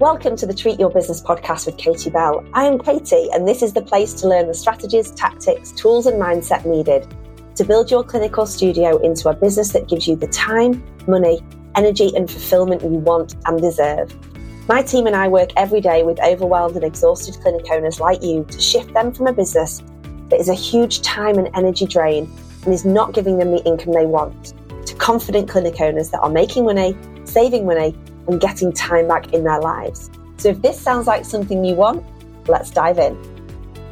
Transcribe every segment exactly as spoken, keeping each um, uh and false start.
Welcome to the Treat Your Business podcast with Katie Bell. I am Katie, and this is the place to learn the strategies, tactics, tools, and mindset needed to build your clinic or studio into a business that gives you the time, money, energy, and fulfillment you want and deserve. My team and I work every day with overwhelmed and exhausted clinic owners like you to shift them from a business that is a huge time and energy drain and is not giving them the income they want to confident clinic owners that are making money, saving money, and getting time back in their lives. So if this sounds like something you want, let's dive in.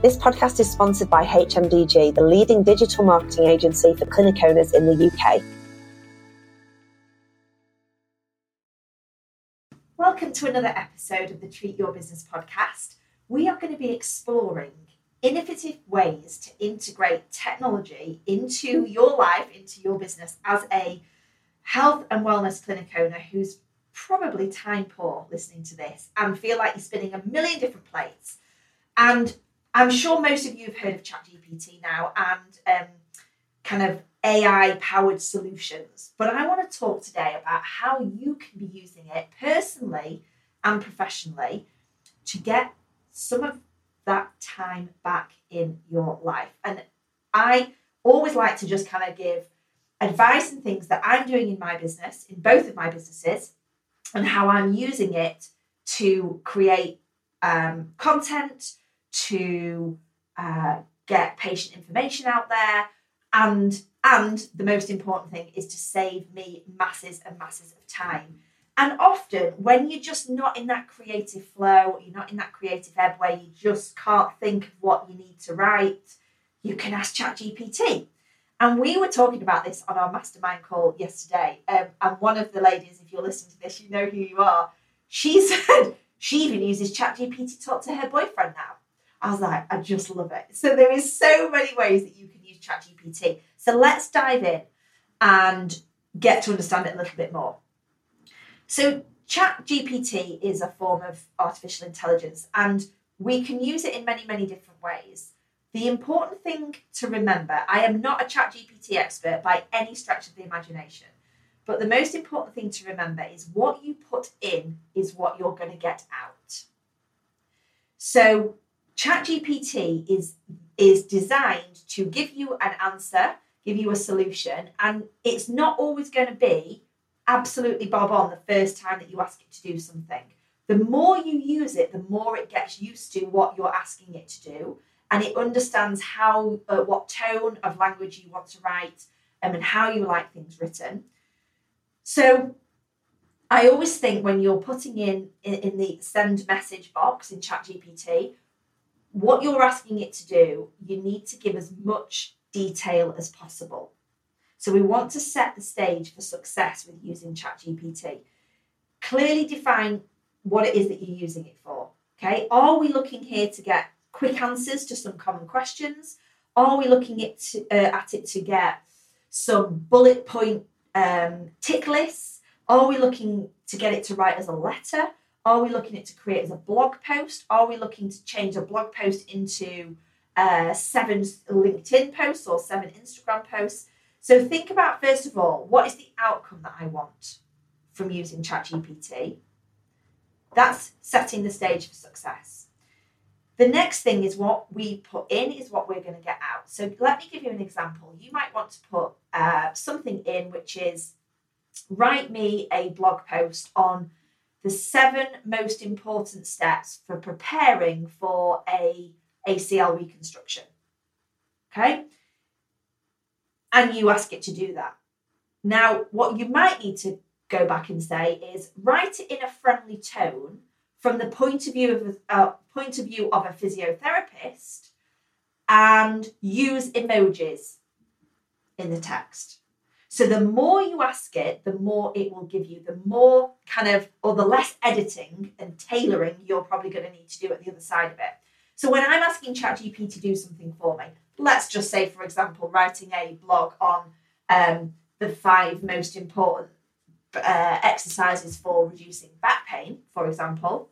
This podcast is sponsored by H M D G, the leading digital marketing agency for clinic owners in the U K. Welcome to another episode of the Treat Your Business podcast. We are going to be exploring innovative ways to integrate technology into your life, into your business as a health and wellness clinic owner who's probably time poor listening to this and feel like you're spinning a million different plates. And I'm sure most of you have heard of ChatGPT now and um, kind of A I-powered solutions. But I want to talk today about how you can be using it personally and professionally to get some of that time back in your life. And I always like to just kind of give advice and things that I'm doing in my business, in both of my businesses, and how I'm using it to create um, content, to uh, get patient information out there, and and the most important thing is to save me masses and masses of time. And often when you're just not in that creative flow, you're not in that creative ebb where you just can't think of what you need to write, you can ask ChatGPT. And we were talking about this on our mastermind call yesterday. Um, and one of the ladies, if you're listening to this, you know who you are. She said she even uses ChatGPT to talk to her boyfriend now. I was like, I just love it. So there is so many ways that you can use ChatGPT. So let's dive in and get to understand it a little bit more. So ChatGPT is a form of artificial intelligence, and we can use it in many, many different ways. The important thing to remember, I am not a ChatGPT expert by any stretch of the imagination, but the most important thing to remember is what you put in is what you're going to get out. So ChatGPT is, is designed to give you an answer, give you a solution, and it's not always going to be absolutely bob on the first time that you ask it to do something. The more you use it, the more it gets used to what you're asking it to do. And it understands how, uh, what tone of language you want to write um, and how you like things written. So I always think when you're putting in, in, in the send message box in ChatGPT, what you're asking it to do, you need to give as much detail as possible. So we want to set the stage for success with using ChatGPT. Clearly define what it is that you're using it for. Okay, are we looking here to get quick answers to some common questions? Are we looking it to, uh, at it to get some bullet point um, tick lists? Are we looking to get it to write as a letter? Are we looking at it to create as a blog post? Are we looking to change a blog post into uh, seven LinkedIn posts or seven Instagram posts? So think about, first of all, what is the outcome that I want from using ChatGPT? That's setting the stage for success. The next thing is what we put in is what we're going to get out. So let me give you an example. You might want to put uh, something in which is, write me a blog post on the seven most important steps for preparing for a A C L reconstruction. Okay? And you ask it to do that. Now, what you might need to go back and say is, write it in a friendly tone from the point of view of a uh, point of view of a physiotherapist, and use emojis in the text. So the more you ask it, the more it will give you, the more kind of, or the less editing and tailoring you're probably going to need to do at the other side of it. So when I'm asking ChatGPT to do something for me, let's just say, for example, writing a blog on um, the five most important uh, exercises for reducing back pain, for example.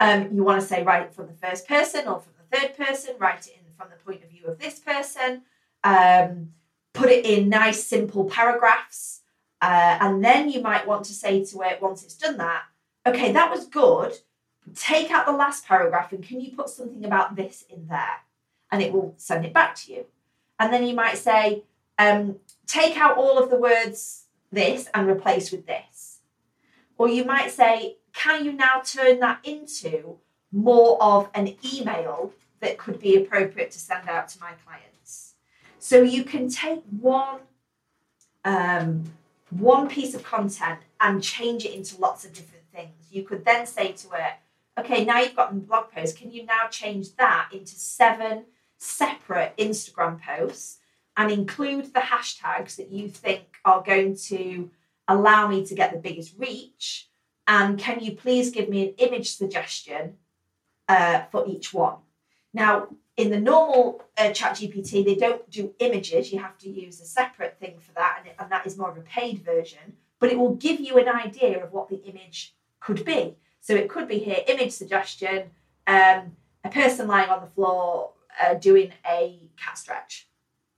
Um, you want to say, write it from the first person or from the third person, write it in from the point of view of this person, um, put it in nice, simple paragraphs. Uh, and then you might want to say to it, once it's done that, okay, that was good. Take out the last paragraph and can you put something about this in there? And it will send it back to you. And then you might say, um, take out all of the words this and replace with this. Or you might say, can you now turn that into more of an email that could be appropriate to send out to my clients? So you can take one, um, one piece of content and change it into lots of different things. You could then say to it, okay, now you've gotten blog posts. Can you now change that into seven separate Instagram posts and include the hashtags that you think are going to allow me to get the biggest reach? And can you please give me an image suggestion uh, for each one? Now, in the normal uh, ChatGPT, they don't do images. You have to use a separate thing for that, and, it, and that is more of a paid version. But it will give you an idea of what the image could be. So it could be here, image suggestion, um, a person lying on the floor uh, doing a cat stretch.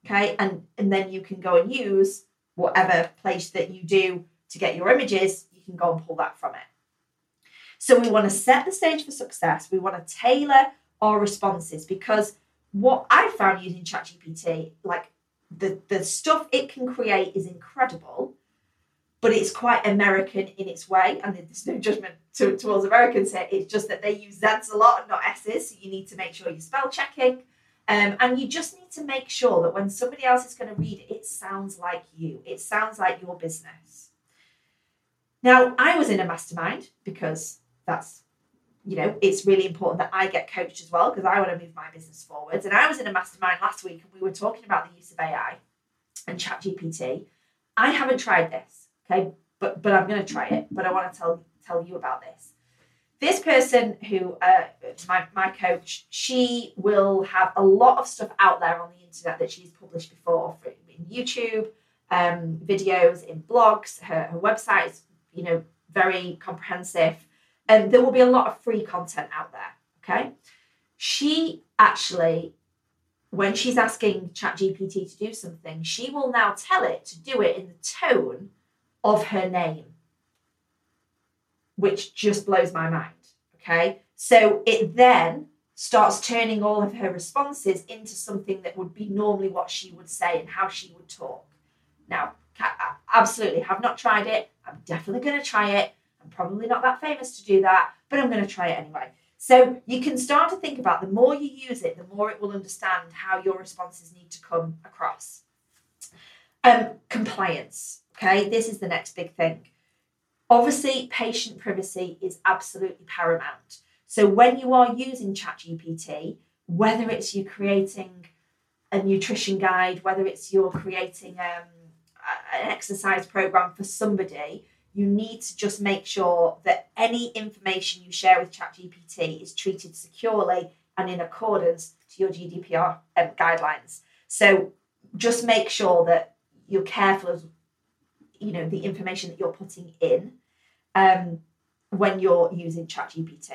Okay, and, and then you can go and use whatever place that you do to get your images. You can go and pull that from it. So we want to set the stage for success. We want to tailor our responses, because what I found using ChatGPT, like the, the stuff it can create is incredible, but it's quite American in its way. And there's no judgment to, towards Americans here. It's just that they use Z's a lot and not S's. So you need to make sure you're spell checking. Um, and you just need to make sure that when somebody else is going to read it, it sounds like you. It sounds like your business. Now, I was in a mastermind because that's, you know, it's really important that I get coached as well, because I want to move my business forwards. And I was in a mastermind last week and we were talking about the use of A I and ChatGPT. I haven't tried this, okay, but but I'm going to try it. But I want to tell tell you about this. This person who, uh, my, my coach, she will have a lot of stuff out there on the internet that she's published before for, in YouTube, um, videos, in blogs. Her, her website is, you know, very comprehensive. And there will be a lot of free content out there, okay? She actually, when she's asking ChatGPT to do something, she will now tell it to do it in the tone of her name, which just blows my mind, okay? So it then starts turning all of her responses into something that would be normally what she would say and how she would talk. Now, absolutely, have not tried it. I'm definitely going to try it. I'm probably not that famous to do that, but I'm going to try it anyway. So you can start to think about the more you use it, the more it will understand how your responses need to come across. Um, compliance, okay? This is the next big thing. Obviously, patient privacy is absolutely paramount. So when you are using ChatGPT, whether it's you're creating a nutrition guide, whether it's you're creating um, an exercise program for somebody, you need to just make sure that any information you share with ChatGPT is treated securely and in accordance to your G D P R um, guidelines. So just make sure that you're careful of, you know, the information that you're putting in um, when you're using ChatGPT.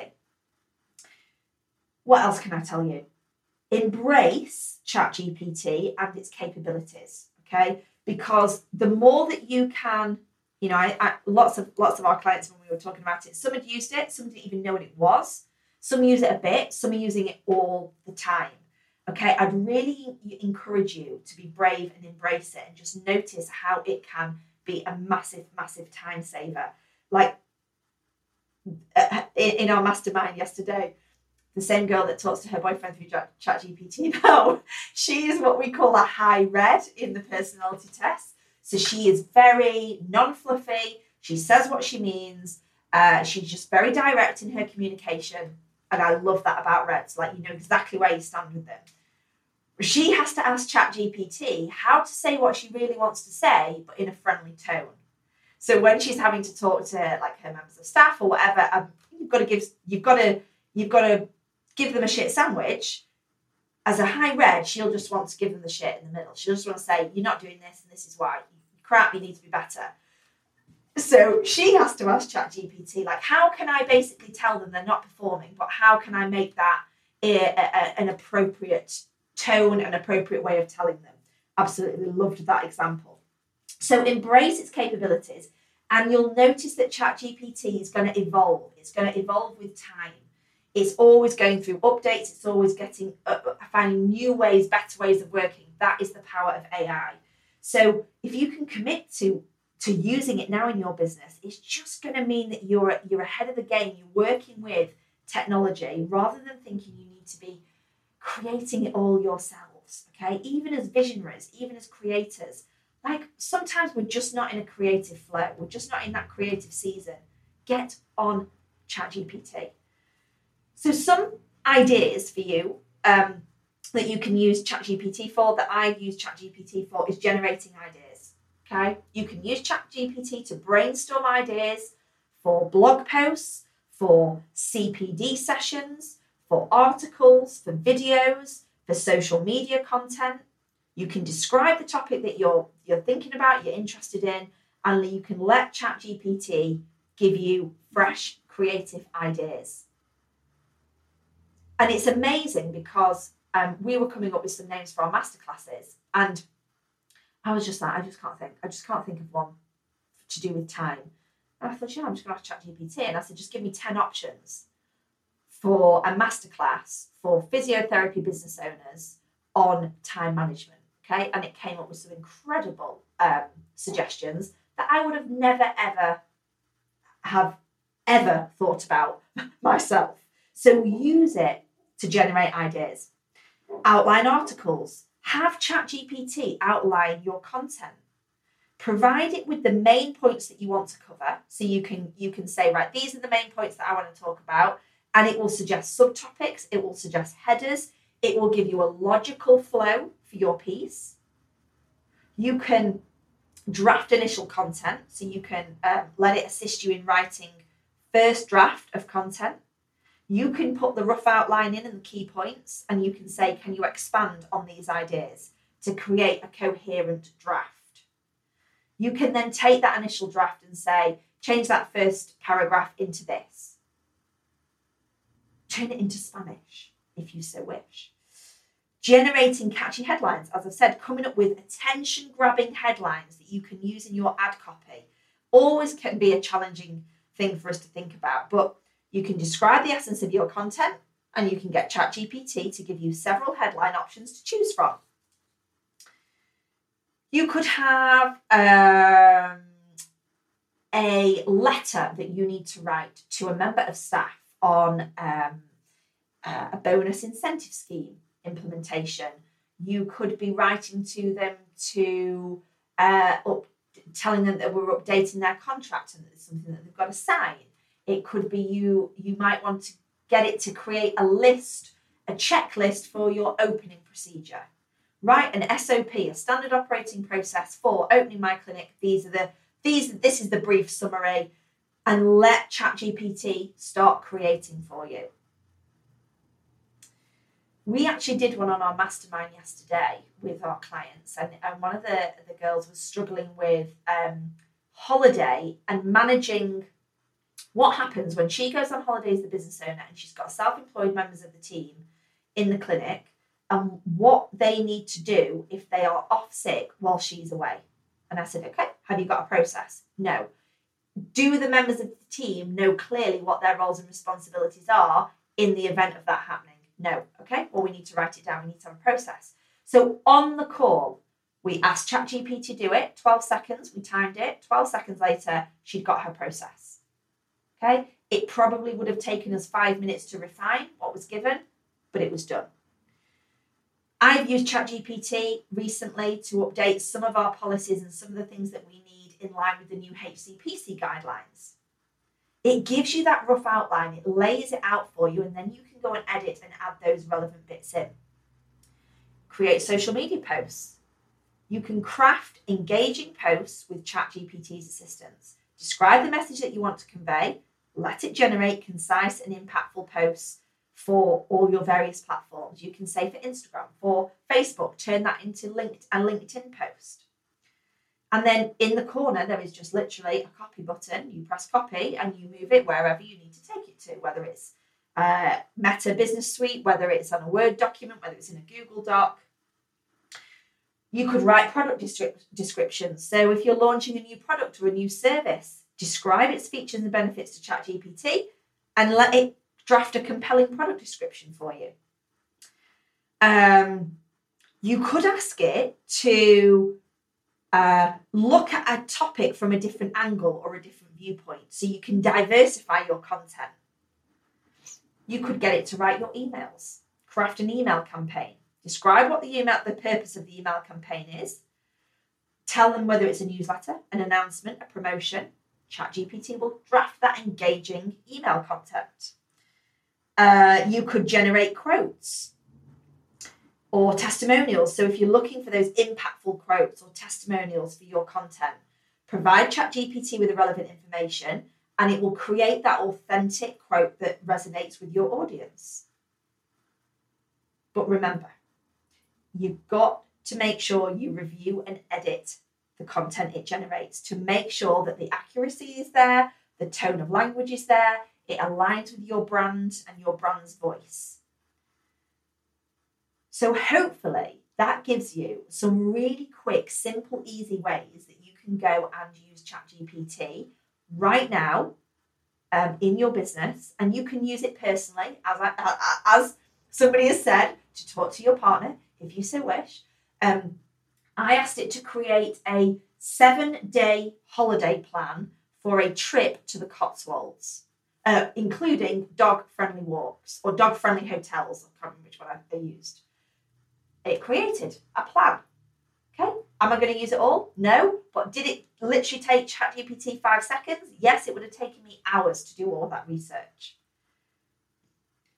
What else can I tell you? Embrace ChatGPT and its capabilities, okay? Because the more that you can, you know, I, I, lots of lots of our clients, when we were talking about it, some had used it, some didn't even know what it was. Some use it a bit, some are using it all the time. Okay, I'd really encourage you to be brave and embrace it and just notice how it can be a massive, massive time saver. Like uh, in our mastermind yesterday, the same girl that talks to her boyfriend through ChatGPT now, she is what we call a high red in the personality test. So she is very non-fluffy. She says what she means. Uh, she's just very direct in her communication. And I love that about Reds, like you know exactly where you stand with them. She has to ask ChatGPT how to say what she really wants to say, but in a friendly tone. So when she's having to talk to like her members of staff or whatever, um, you've got to give you've got to you've got to give them a shit sandwich. As a high red, she'll just want to give them the shit in the middle. She'll just want to say, "You're not doing this, and this is why. Crap, you need to be better." So she has to ask ChatGPT, like, how can I basically tell them they're not performing, but how can I make that a, a, an appropriate tone, an appropriate way of telling them? Absolutely loved that example. So embrace its capabilities And you'll notice that ChatGPT is going to evolve. It's going to evolve with time. It's always going through updates. It's always getting uh, finding new ways, better ways of working. That is the power of A I. So if you can commit to to using it now in your business, it's just going to mean that you're you're ahead of the game. You're working with technology rather than thinking you need to be creating it all yourselves. Okay, even as visionaries, even as creators, like sometimes we're just not in a creative flow. We're just not in that creative season. Get on ChatGPT. So some ideas for you um, that you can use ChatGPT for, that I've used ChatGPT for, is generating ideas, okay? You can use ChatGPT to brainstorm ideas for blog posts, for C P D sessions, for articles, for videos, for social media content. You can describe the topic that you're, you're thinking about, you're interested in, and you can let ChatGPT give you fresh, creative ideas. And it's amazing because um, we were coming up with some names for our masterclasses, and I was just like, I just can't think. I just can't think of one to do with time. And I thought, yeah, I'm just going to ask ChatGPT. And I said, just give me ten options for a masterclass for physiotherapy business owners on time management. Okay, and it came up with some incredible um, suggestions that I would have never, ever have ever thought about myself. So use it to generate ideas. Outline articles. Have ChatGPT outline your content. Provide it with the main points that you want to cover. So you can you can say, right, these are the main points that I want to talk about. And it will suggest subtopics. It will suggest headers. It will give you a logical flow for your piece. You can draft initial content. So you can uh, let it assist you in writing first draft of content. You can put the rough outline in and the key points, and you can say, can you expand on these ideas to create a coherent draft? You can then take that initial draft and say, change that first paragraph into this. Turn it into Spanish, if you so wish. Generating catchy headlines. As I've said, coming up with attention-grabbing headlines that you can use in your ad copy. Always can be a challenging thing for us to think about, but you can describe the essence of your content, and you can get ChatGPT to give you several headline options to choose from. You could have um, a letter that you need to write to a member of staff on um, uh, a bonus incentive scheme implementation. You could be writing to them to uh, up, telling them that we're updating their contract and that it's something that they've got to sign. It could be you, you might want to get it to create a list, a checklist for your opening procedure. Write an S O P, a standard operating process for opening my clinic. These are the these this is the brief summary, and let ChatGPT start creating for you. We actually did one on our mastermind yesterday with our clients, and, and one of the, the girls was struggling with um, holiday and managing. What happens when she goes on holiday as the business owner and she's got self-employed members of the team in the clinic, and what they need to do if they are off sick while she's away? And I said, okay, have you got a process? No. Do the members of the team know clearly what their roles and responsibilities are in the event of that happening? No. Okay, well, we need to write it down. We need to have a process. So on the call, we asked ChatGPT to do it. twelve seconds, we timed it. twelve seconds later, she'd got her process. Okay, it probably would have taken us five minutes to refine what was given, but it was done. I've used ChatGPT recently to update some of our policies and some of the things that we need in line with the new H C P C guidelines. It gives you that rough outline, it lays it out for you, and then you can go and edit and add those relevant bits in. Create social media posts. You can craft engaging posts with ChatGPT's assistance. Describe the message that you want to convey. Let it generate concise and impactful posts for all your various platforms. You can say for Instagram, for Facebook, turn that into linked, a LinkedIn post. And then in the corner, there is just literally a copy button. You press copy and you move it wherever you need to take it to, whether it's uh, Meta Business Suite, whether it's on a Word document, whether it's in a Google Doc. You could write product descriptions. So if you're launching a new product or a new service, describe its features and benefits to ChatGPT, and let it draft a compelling product description for you. Um, you could ask it to uh, look at a topic from a different angle or a different viewpoint, so you can diversify your content. You could get it to write your emails, craft an email campaign, describe what the email, the purpose of the email campaign is, tell them whether it's a newsletter, an announcement, a promotion. ChatGPT will draft that engaging email content. Uh, you could generate quotes or testimonials. So if you're looking for those impactful quotes or testimonials for your content, provide ChatGPT with the relevant information and it will create that authentic quote that resonates with your audience. But remember, you've got to make sure you review and edit the content it generates to make sure that the accuracy is there, the tone of language is there, it aligns with your brand and your brand's voice. So hopefully that gives you some really quick, simple, easy ways that you can go and use ChatGPT right now um, in your business, and you can use it personally, as I, as somebody has said, to talk to your partner if you so wish. Um, I asked it to create a seven-day holiday plan for a trip to the Cotswolds, uh, including dog-friendly walks or dog-friendly hotels. I can't remember which one I used. It created a plan. Okay, am I going to use it all? No. But did it literally take ChatGPT five seconds? Yes, it would have taken me hours to do all that research.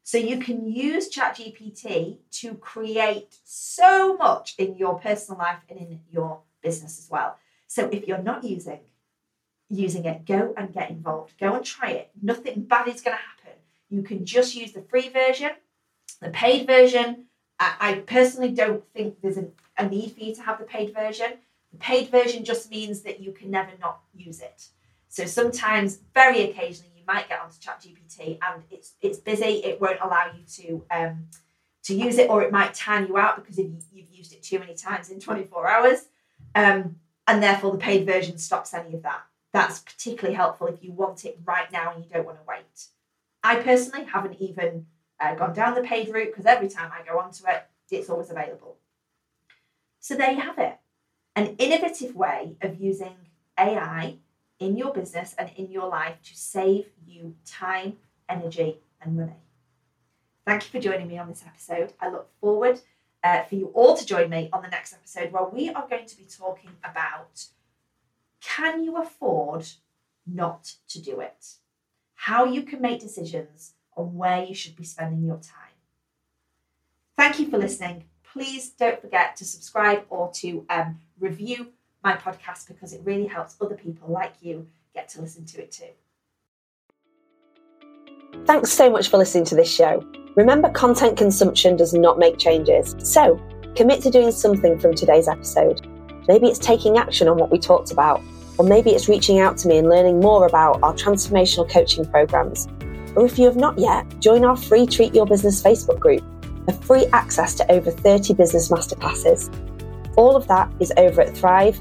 So you can use ChatGPT to create so much in your personal life and in your business as well. So if you're not using, using it, go and get involved. Go and try it. Nothing bad is going to happen. You can just use the free version, the paid version. I personally don't think there's a need for you to have the paid version. The paid version just means that you can never not use it. So sometimes, very occasionally, might get onto ChatGPT and it's it's busy, it won't allow you to um to use it, or it might time you out because if you've used it too many times in twenty-four hours, um and therefore the paid version stops any of that. That's particularly helpful if you want it right now and you don't want to wait. I personally haven't even uh, gone down the paid route because every time I go onto it, it's always available. So there you have it, an innovative way of using A I in your business and in your life to save you time, energy, and money. Thank you for joining me on this episode. I look forward uh, for you all to join me on the next episode, where we are going to be talking about, can you afford not to do it? How you can make decisions on where you should be spending your time. Thank you for listening. Please don't forget to subscribe or to um, review my podcast, because it really helps other people like you get to listen to it too. Thanks so much for listening to this show. Remember, content consumption does not make changes. So commit to doing something from today's episode. Maybe it's taking action on what we talked about, or maybe it's reaching out to me and learning more about our transformational coaching programs. Or if you have not yet, join our free Treat Your Business Facebook group for free access to over thirty business masterclasses. All of that is over at thrive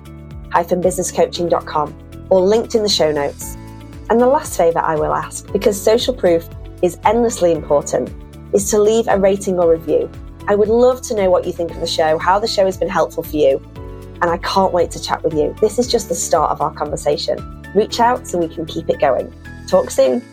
business coaching dot com or linked in the show notes. And the last favour I will ask, because social proof is endlessly important, is to leave a rating or review. I would love to know what you think of the show, how the show has been helpful for you, and I can't wait to chat with you. This is just the start of our conversation. Reach out so we can keep it going. Talk soon.